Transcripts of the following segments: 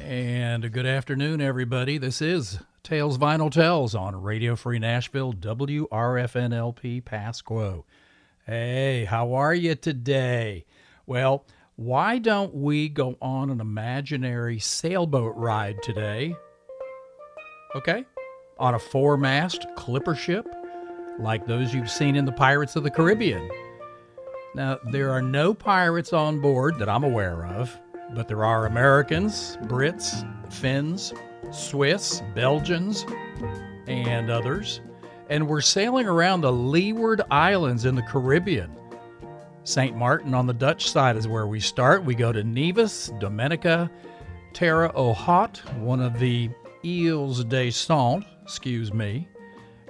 And good afternoon, everybody. This is Tales Vinyl Tells on Radio Free Nashville, WRFNLP Pasco. Hey, how are you today? Well, why don't we go on an imaginary sailboat ride today? Okay, on a four-mast clipper ship like those you've seen in the Pirates of the Caribbean. Now, there are no pirates on board that I'm aware of, but there are Americans, Brits, Finns, Swiss, Belgians, and others. And we're sailing around the Leeward Islands in the Caribbean. St. Martin on the Dutch side is where we start. We go to Nevis, Dominica, Terre Haute, one of the Îles des Saintes,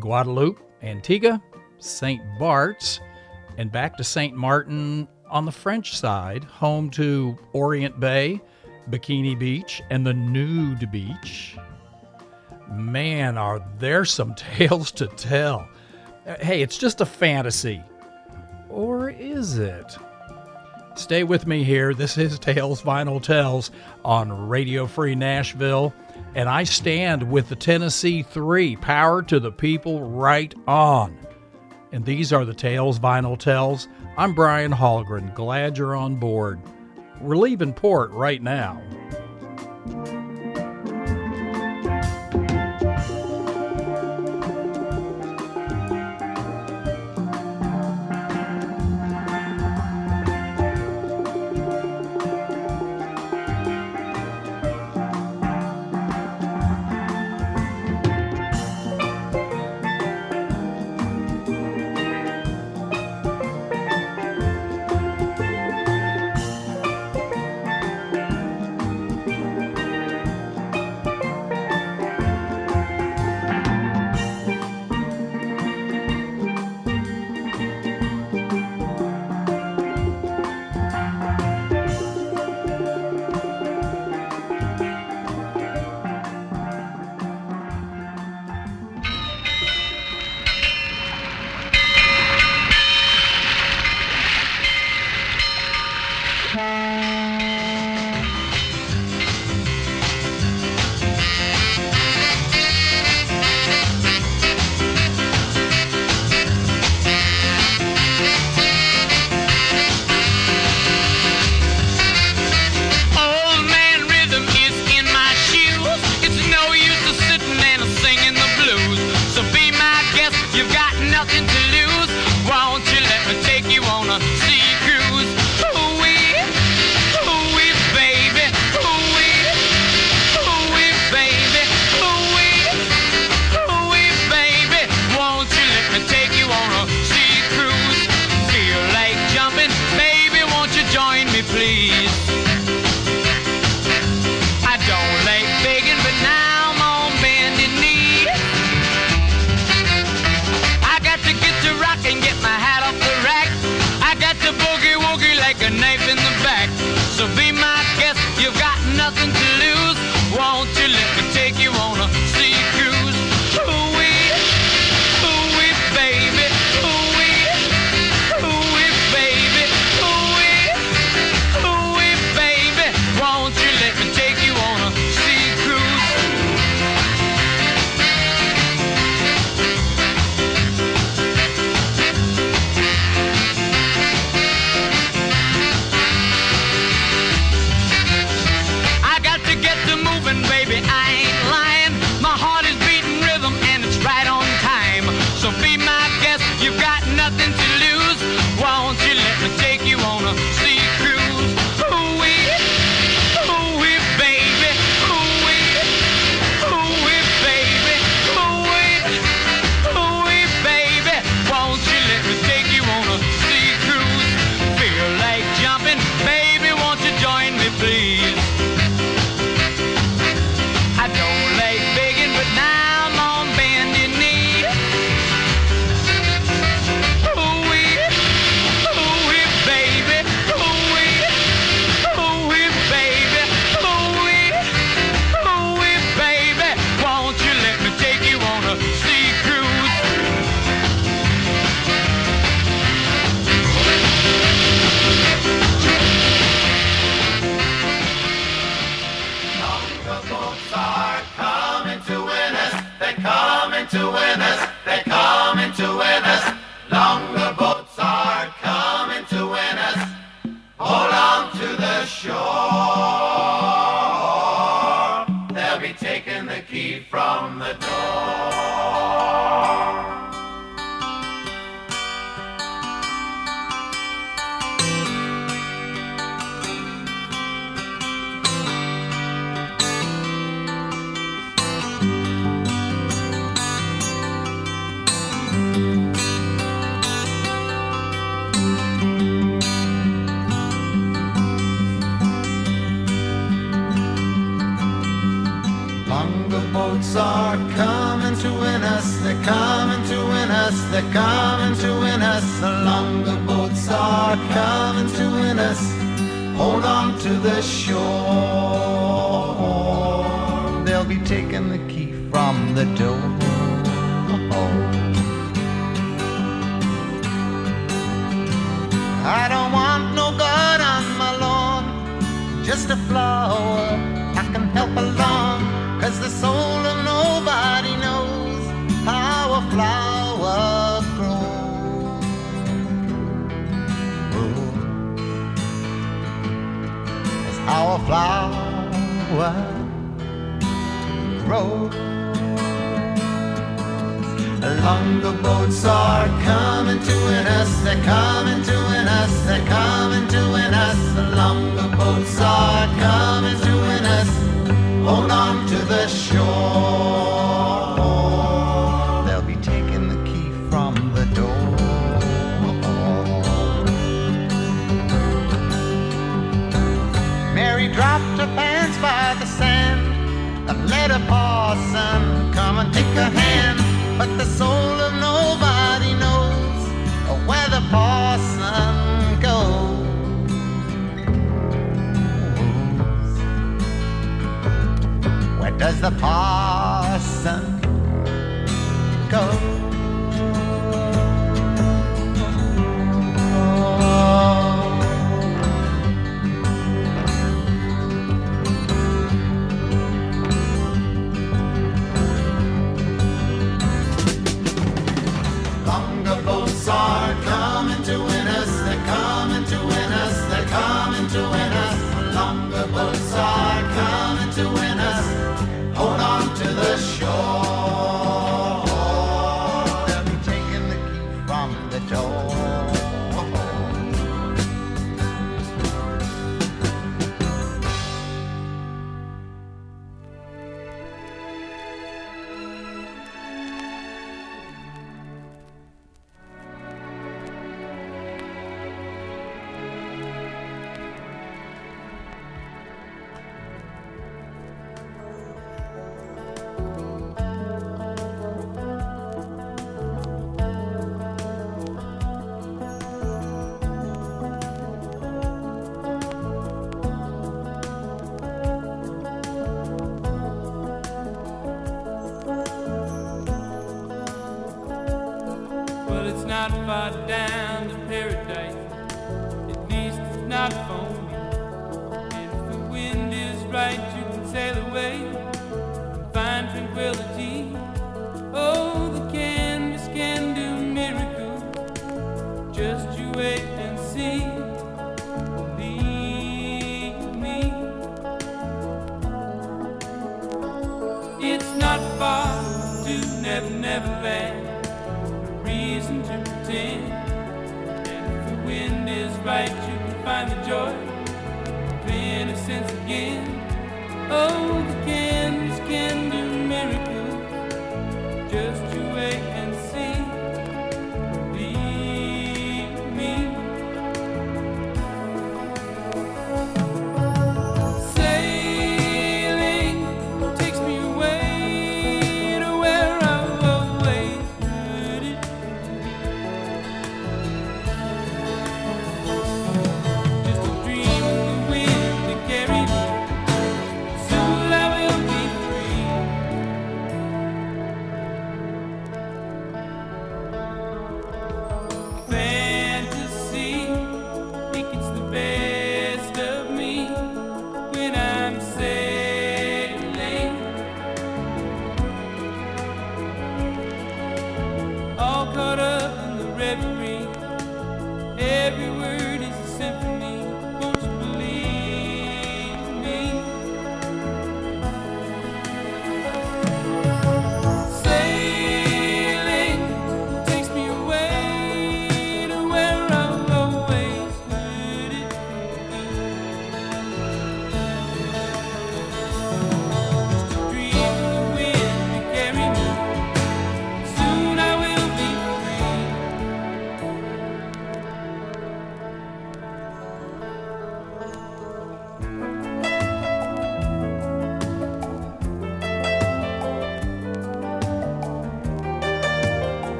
Guadeloupe, Antigua, St. Bart's, and back to St. Martin on the French side, home to Orient Bay, Bikini Beach, and the Nude Beach. Man, are there some tales to tell. Hey, it's just a fantasy. Or is it? Stay with me here. This is Tales Vinyl Tells on Radio Free Nashville. And I stand with the Tennessee 3, power to the people, right on. And these are the Tales Vinyl Tells. I'm Brian Hallgren. Glad you're on board. We're leaving port right now. Miracles are coming to win us. They're coming to win us. They're coming to win us. Longer boats are coming to win us. Hold on to the shore. They'll be taking the key from the door. Are coming to win us, they're coming to win us, they're coming to win us. The longer boats are coming to win us. Hold on to the shore. They'll be taking the key from the door. I don't want no God on my lawn, just a flower I can help along. 'Cause the soul of nobody knows how a flower grows. Oh. It's how a flower grows. Longer boats are coming to win us. They're coming to win us. They're coming to win us. The longer boats are coming to win us. Hold on to the shore. They'll be taking the key from the door. Mary dropped her pants by the sand and let her parson come and take her hand. But the soul of nobody knows where the parson goes. Does the parson go? Longer boats are coming to win us. They're coming to win us. They're coming to win us. Longer boats are coming to win us. Hold on to the shore. They'll be taking the key from the door.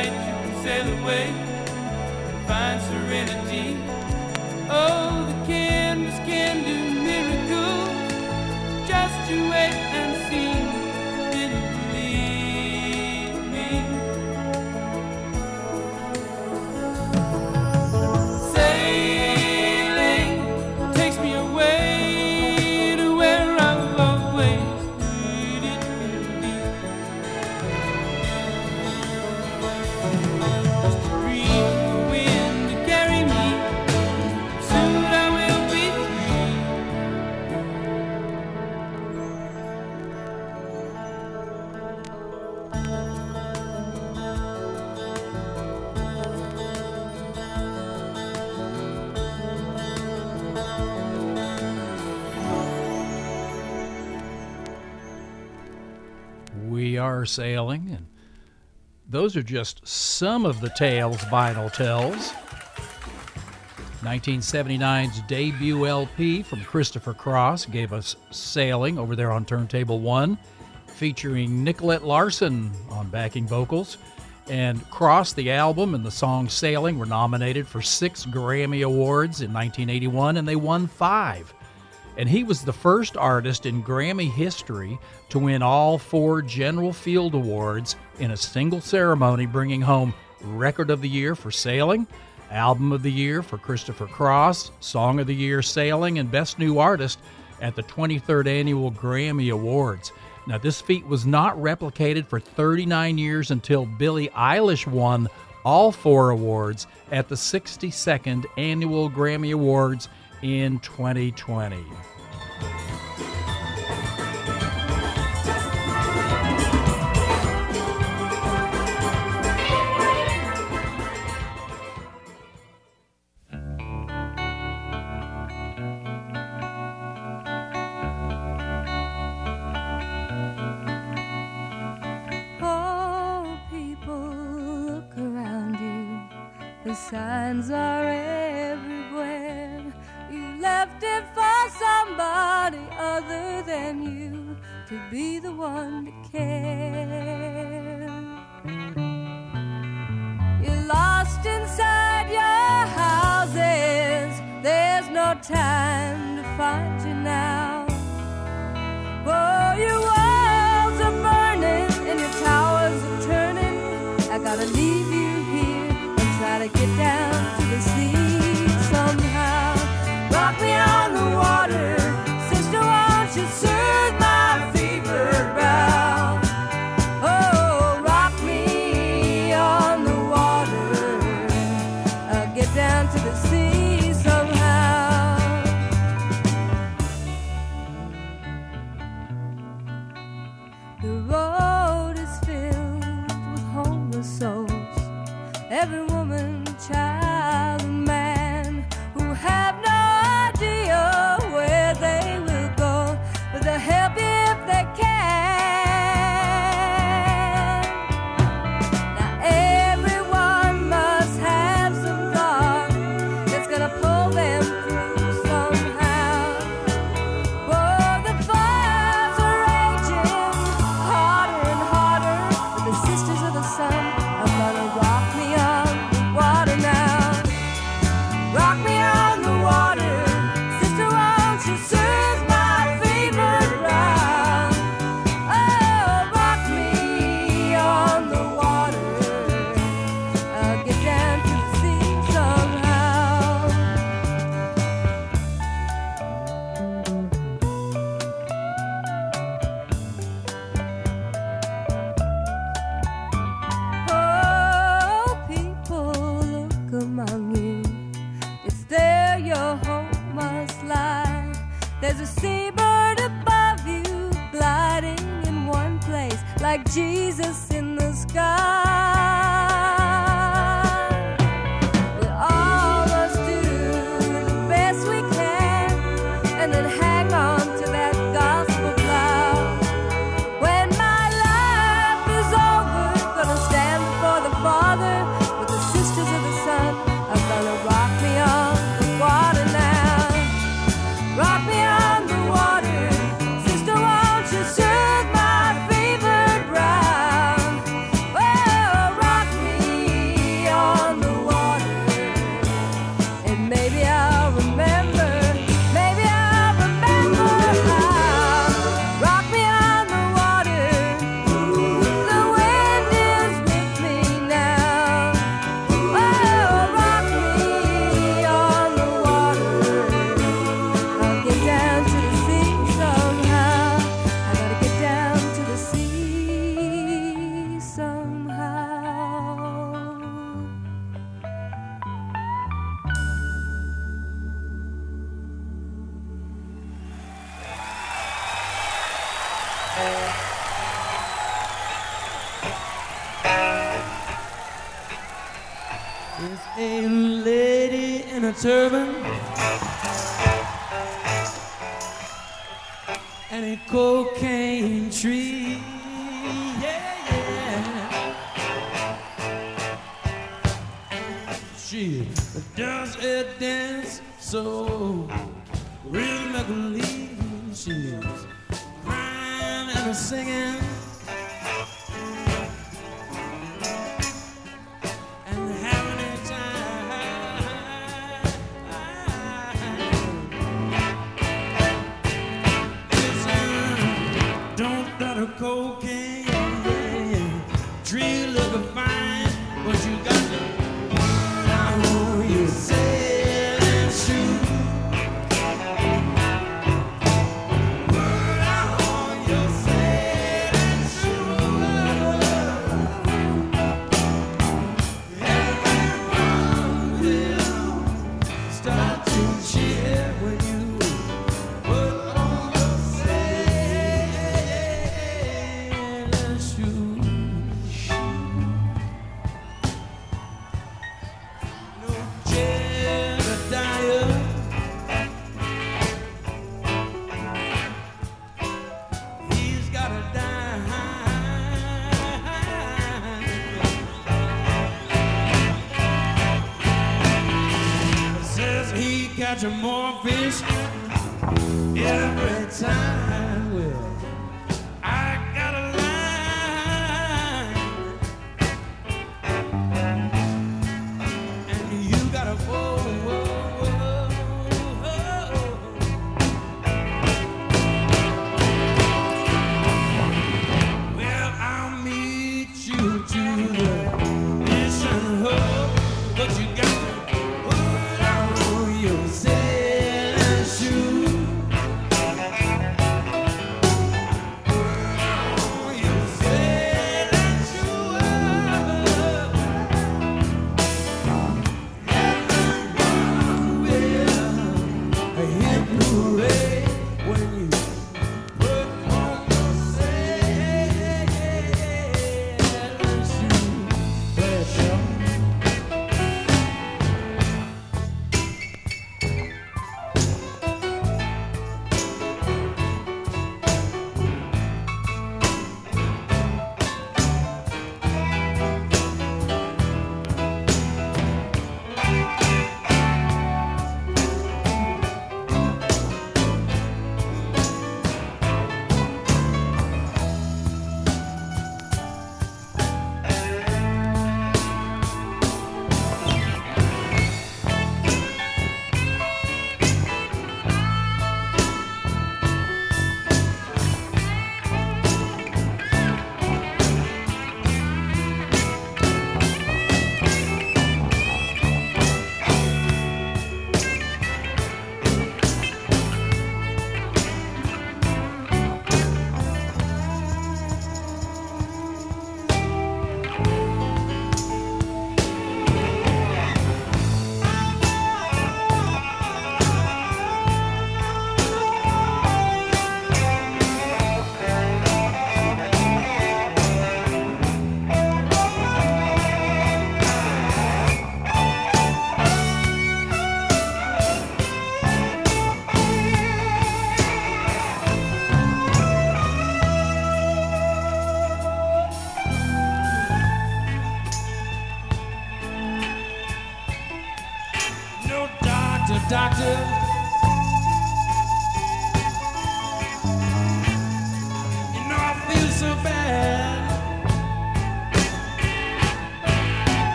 night you can sail away and find serenity. Oh, the canvas can do miracles. Just you wait and see. Did you believe me? Sailing takes me away to where I've always needed to be. Just a breeze of wind to carry me. Soon I will be free. We are sailing, and those are just some of the tales Vinyl tells. 1979's debut LP from Christopher Cross gave us Sailing over there on Turntable 1, featuring Nicolette Larson on backing vocals. And Cross, the album, and the song Sailing were nominated for 6 Grammy Awards in 1981, and they won 5. And he was the first artist in Grammy history to win all 4 General Field Awards in a single ceremony, bringing home Record of the Year for Sailing, Album of the Year for Christopher Cross, Song of the Year Sailing, and Best New Artist at the 23rd Annual Grammy Awards. Now, this feat was not replicated for 39 years until Billie Eilish won all 4 awards at the 62nd Annual Grammy Awards in 2020. Oh, people, look around you. The signs are everywhere. Left it for somebody other than you to be the one to care. You're lost inside your houses. There's no time to find you now. Oh, your walls are burning and your towers are turning. I gotta leave you here and try to get down to the sea. Rock me on the water, sister, won't you soothe my fever brow? Oh, rock me on the water, I'll get down to the sea somehow. The road is filled with homeless souls, every woman, child, and man who have no where they will go, but they'll help if they can. Now everyone must have some thought that's gonna pull them through somehow. Oh, the fires are raging harder and harder, but the sisters of the sun are gonna rock me on the water now. Rock me on the water. Like Jesus in the sky, we all must do the best we can, and then hang on to that gospel cloud. When my life is over, gonna stand before the Father with the sisters of the sun. I'm gonna rock me on the water now. Rock me on the water, sister, won't you sing? Favorite ride. There's a lady in a turban and a cocaine tree. Yeah, yeah. She does a dance so rhythmically. She's crying and singing. Cocaine, yeah. Tree looking fine, but you got the one I owe you. Say that's true. Word I owe you. Say that's true. Everyone will start to cheer when you. Catching more fish every time. Well, I got a line, and you got a bow. Well, I'll meet you to the mission hub, but you got.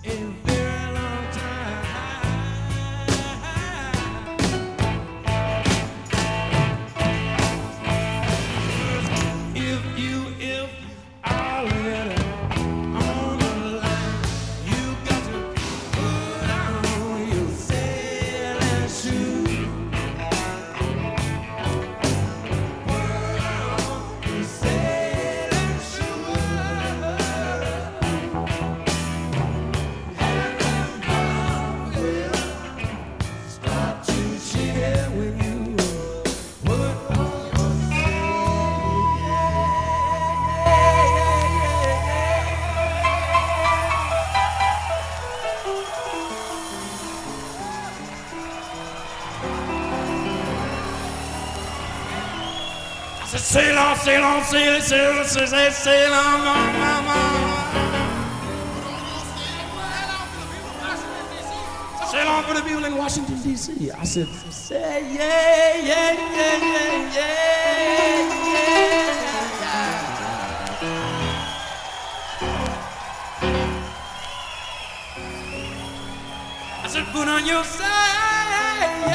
Very long time. Sail on, sail on, sail, sail, sail, sail on, sail on for the people in Washington, D.C. I said, say, yeah, yeah, yeah, yeah, yeah, yeah. I said, put on your sailing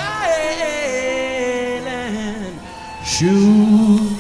shoes.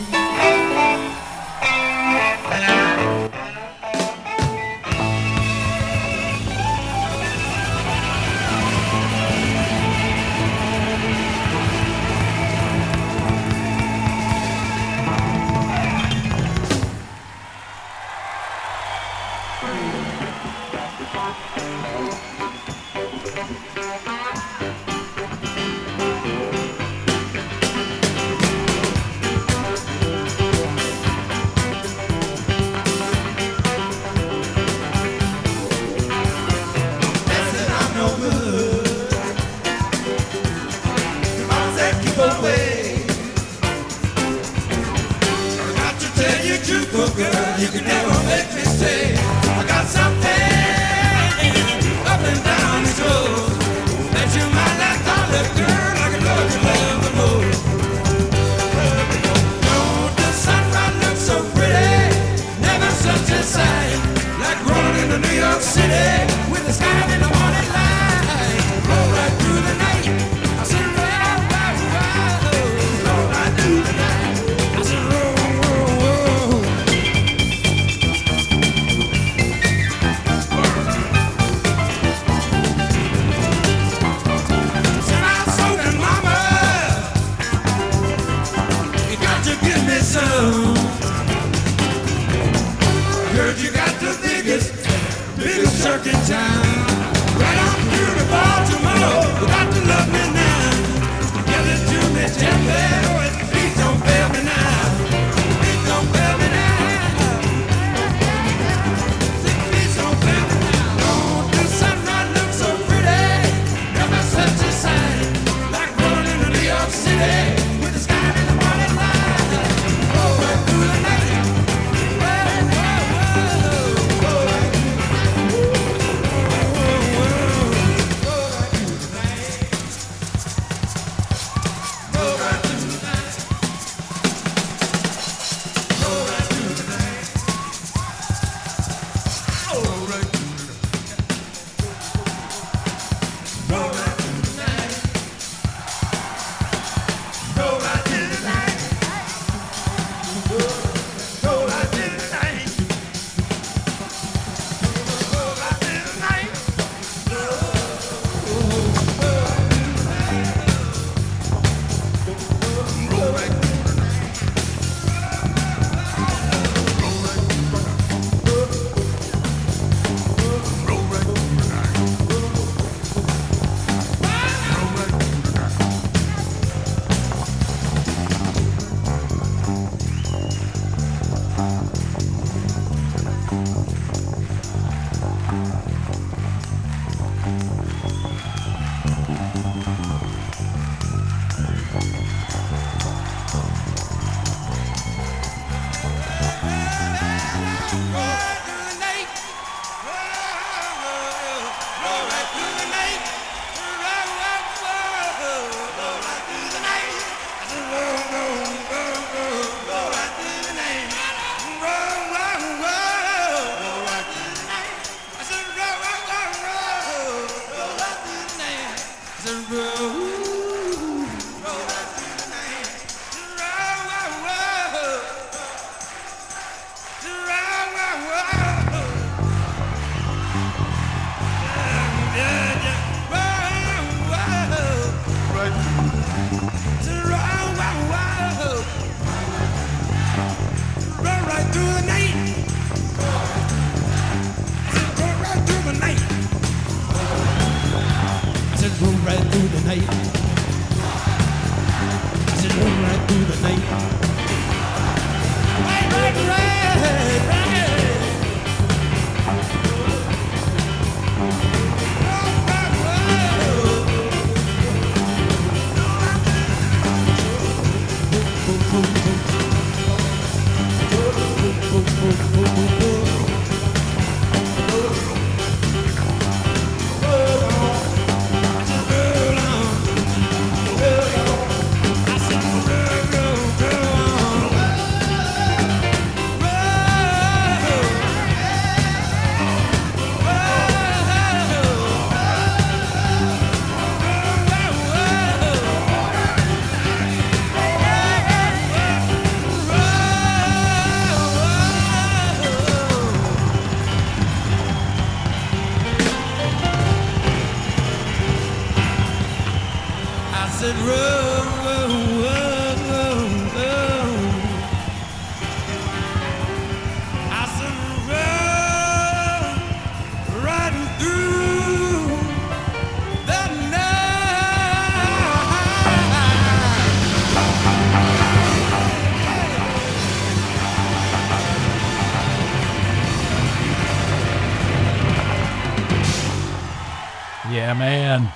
Yeah, man.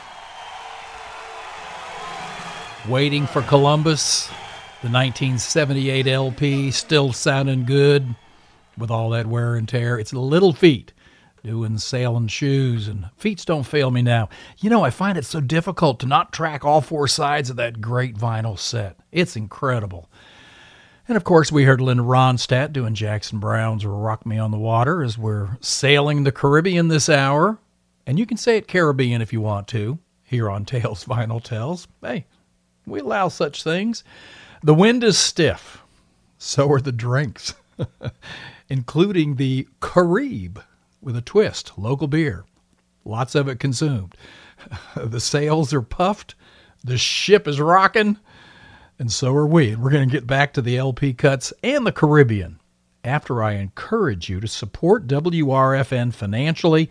Waiting for Columbus, the 1978 LP, still sounding good with all that wear and tear. It's Little Feat doing Sailing Shoes, and Feats Don't Fail Me Now. You know, I find it so difficult to not track all four sides of that great vinyl set. It's incredible. And, of course, we heard Linda Ronstadt doing Jackson Browne's Rock Me on the Water as we're sailing the Caribbean this hour. And you can say it Caribbean if you want to, here on Tales Vinyl Tells. Hey, we allow such things. The wind is stiff. So are the drinks, including the Carib with a twist, local beer. Lots of it consumed. The sails are puffed. The ship is rocking. And so are we. We're going to get back to the LP cuts and the Caribbean after I encourage you to support WRFN financially.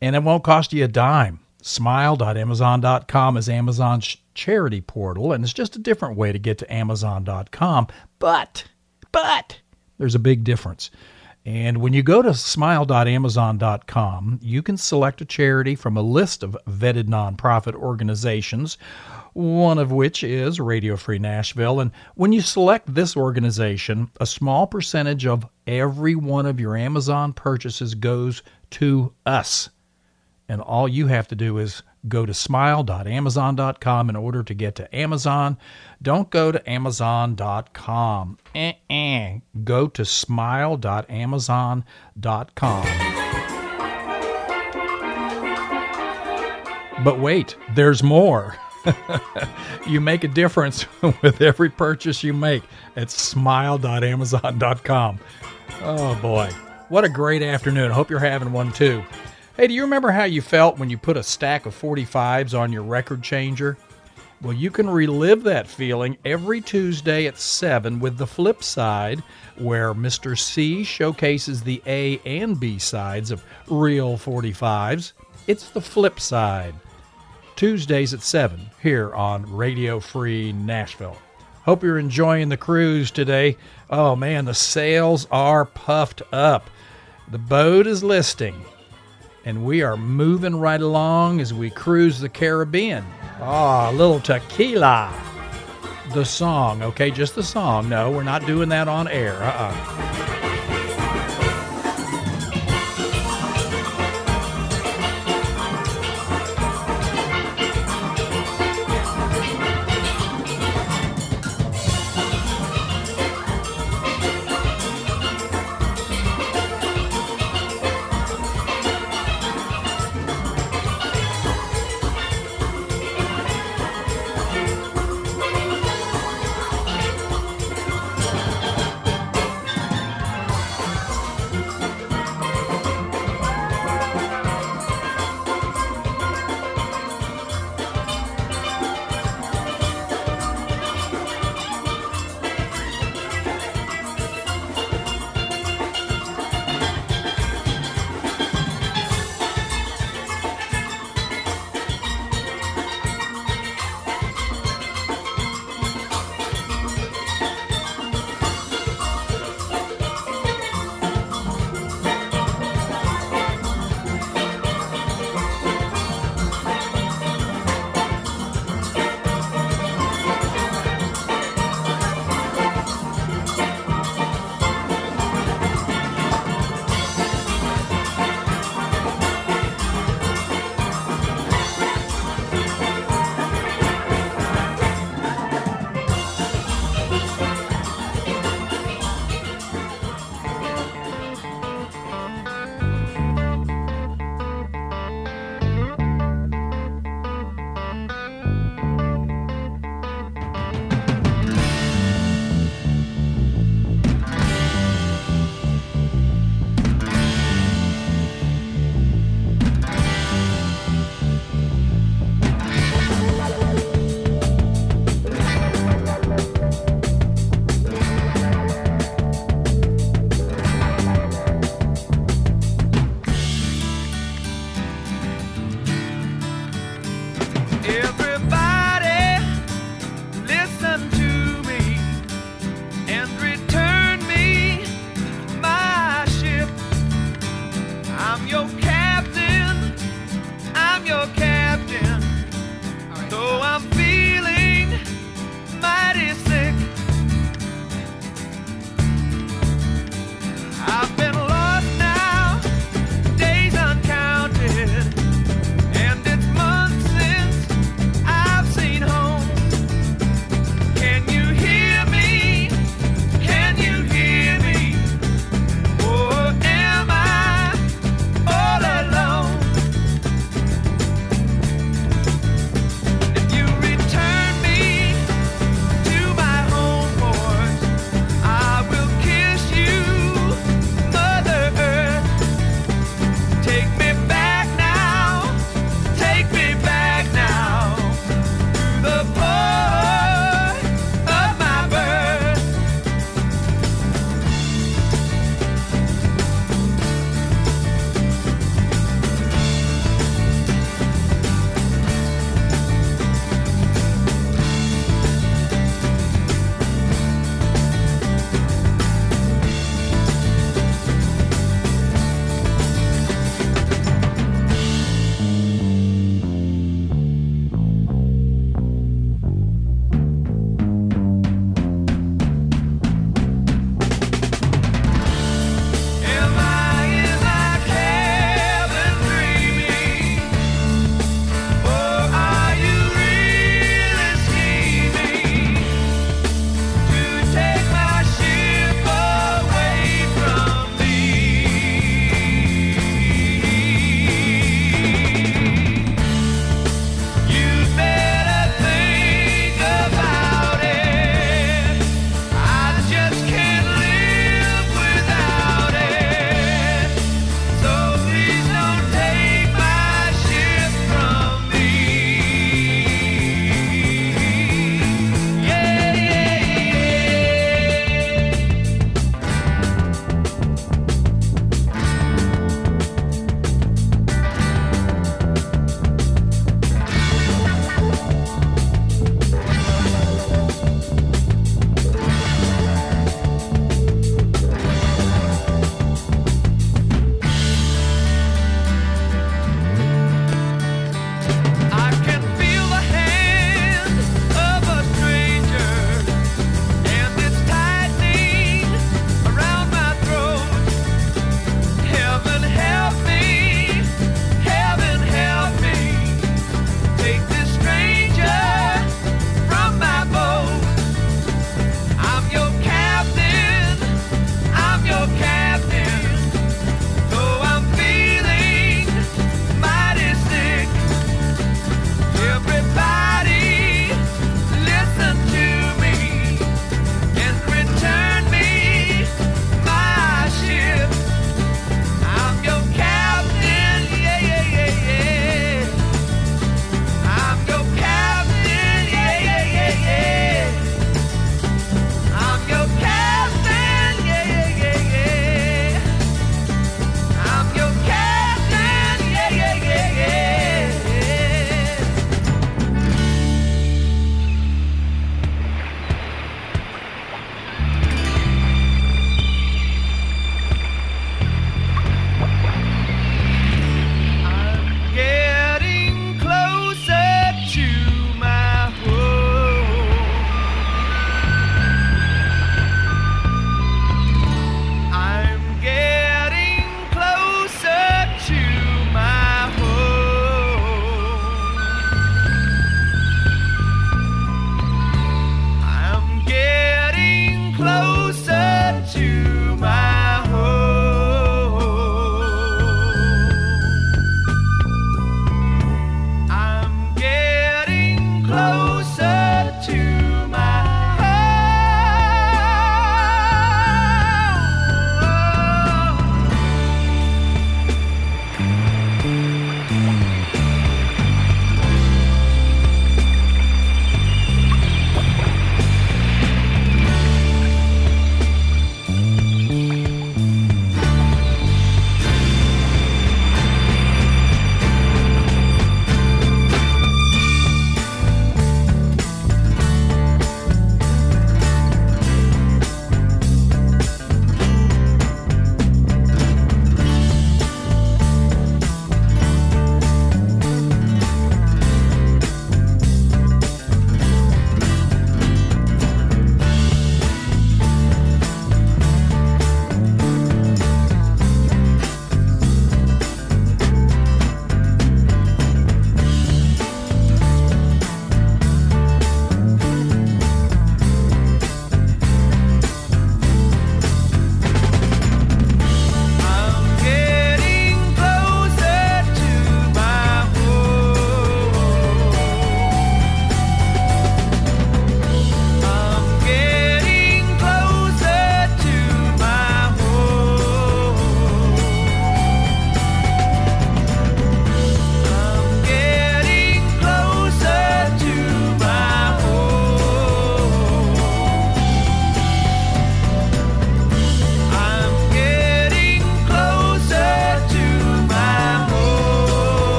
And it won't cost you a dime. Smile.Amazon.com is Amazon's charity portal, and it's just a different way to get to Amazon.com. But, there's a big difference. And when you go to Smile.Amazon.com, you can select a charity from a list of vetted nonprofit organizations, one of which is Radio Free Nashville. And when you select this organization, a small percentage of every one of your Amazon purchases goes to us. And all you have to do is go to smile.amazon.com in order to get to Amazon. Don't go to amazon.com. Go to smile.amazon.com. But wait, there's more. You make a difference with every purchase you make at smile.amazon.com. Oh, boy. What a great afternoon. I hope you're having one, too. Hey, do you remember how you felt when you put a stack of 45s on your record changer? Well, you can relive that feeling every Tuesday at 7 with The Flip Side, where Mr. C showcases the A and B sides of real 45s. It's The Flip Side. Tuesdays at 7 here on Radio Free Nashville. Hope you're enjoying the cruise today. Oh, man, the sails are puffed up. The boat is listing. And we are moving right along as we cruise the Caribbean. Ah, a little tequila. The song, okay, just the song. No, we're not doing that on air.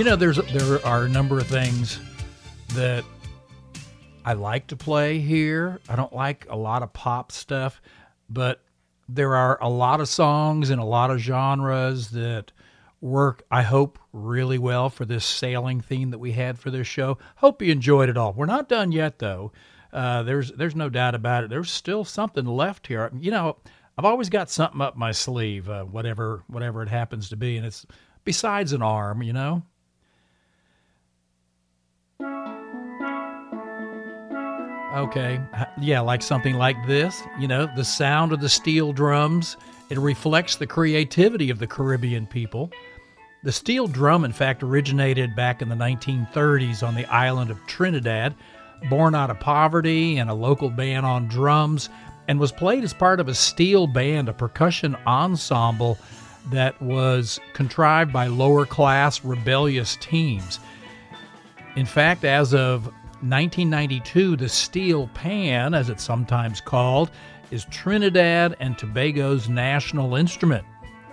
You know, there are a number of things that I like to play here. I don't like a lot of pop stuff, but there are a lot of songs and a lot of genres that work, I hope, really well for this sailing theme that we had for this show. Hope you enjoyed it all. We're not done yet, though. There's no doubt about it. There's still something left here. You know, I've always got something up my sleeve, whatever it happens to be, and it's besides an arm, you know. Okay, yeah, like something like this, you know, the sound of the steel drums. It reflects the creativity of the Caribbean people. The steel drum, in fact, originated back in the 1930s on the island of Trinidad, born out of poverty and a local ban on drums, and was played as part of a steel band, a percussion ensemble that was contrived by lower-class rebellious teams. In fact, as of 1992, the steel pan, as it's sometimes called, is Trinidad and Tobago's national instrument.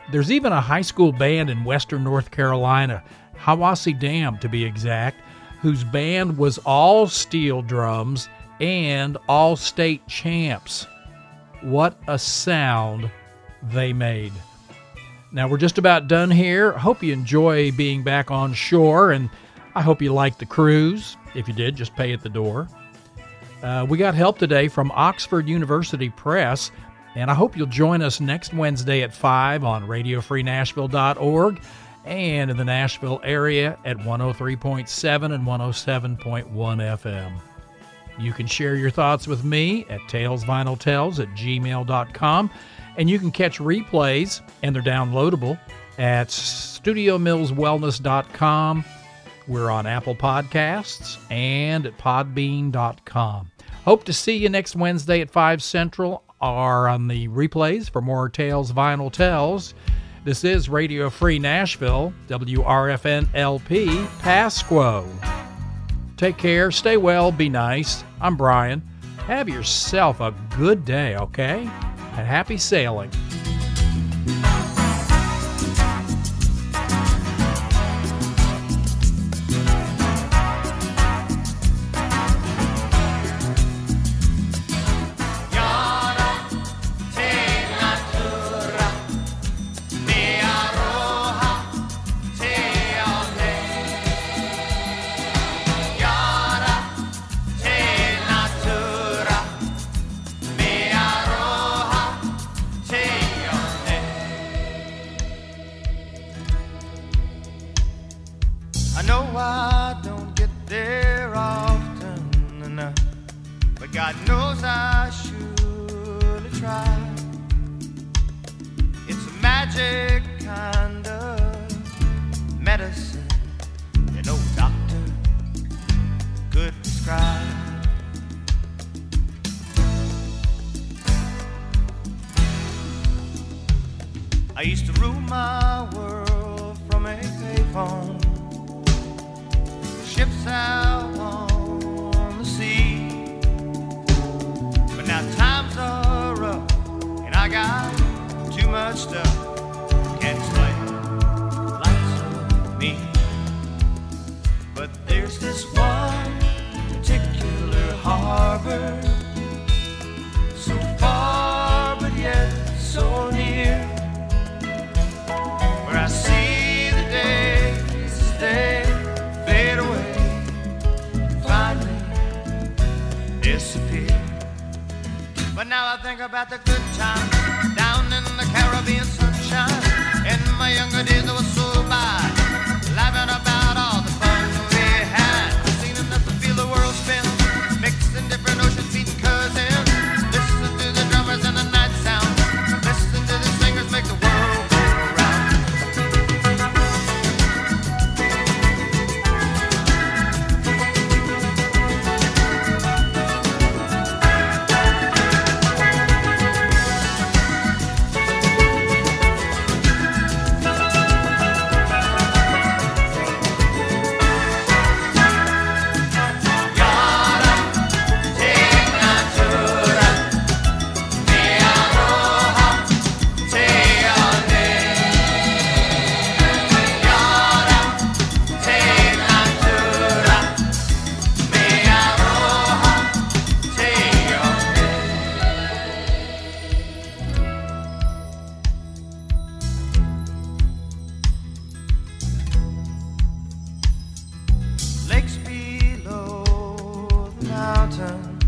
There's even a high school band in western North Carolina, Hiwassee Dam to be exact, whose band was all steel drums and all state champs. What a sound they made. Now we're just about done here. I hope you enjoy being back on shore, and I hope you liked the cruise. If you did, just pay at the door. We got help today from Oxford University Press, and I hope you'll join us next Wednesday at 5 on RadioFreeNashville.org and in the Nashville area at 103.7 and 107.1 FM. You can share your thoughts with me at talesvinyltales@gmail.com, and you can catch replays, and they're downloadable, at StudioMillsWellness.com. We're on Apple Podcasts and at Podbean.com. Hope to see you next Wednesday at 5 Central or on the replays for more Tales Vinyl Tells. This is Radio Free Nashville, WRFNLP, Pasco. Take care, stay well, be nice. I'm Brian. Have yourself a good day, okay? And happy sailing. I used to rule my world from a cave home, ships out on the sea. But now times are rough, and I got too much stuff. Can't explain life's with me. But there's this one particular harbor, so far but yet so near, where I see the days as they fade away, finally disappear. But now I think about the good times down in the Caribbean sunshine. In my younger days I was so bad, laughing about all the fun we had. Seen enough to feel the world spin, mixing different oceans, feeding cousins. Listen to the drummers and the night sound, listen to the singers make the world go round. mountain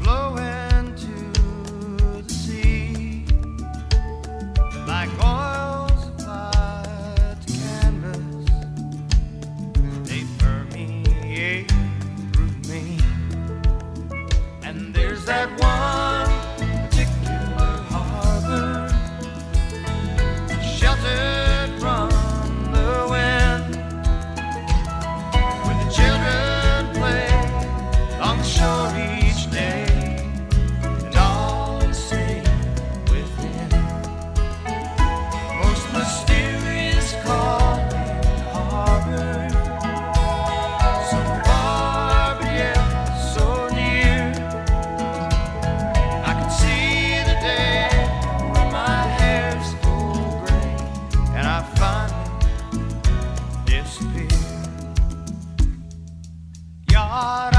flowing to the sea, like oil supplied to canvas, they permeate through me. And there's that one particular harbor, sheltered each day, and all is safe within. Most mysterious calling harbor, so far but yet so near. I can see the day when my hair's full gray and I finally disappear. Yada.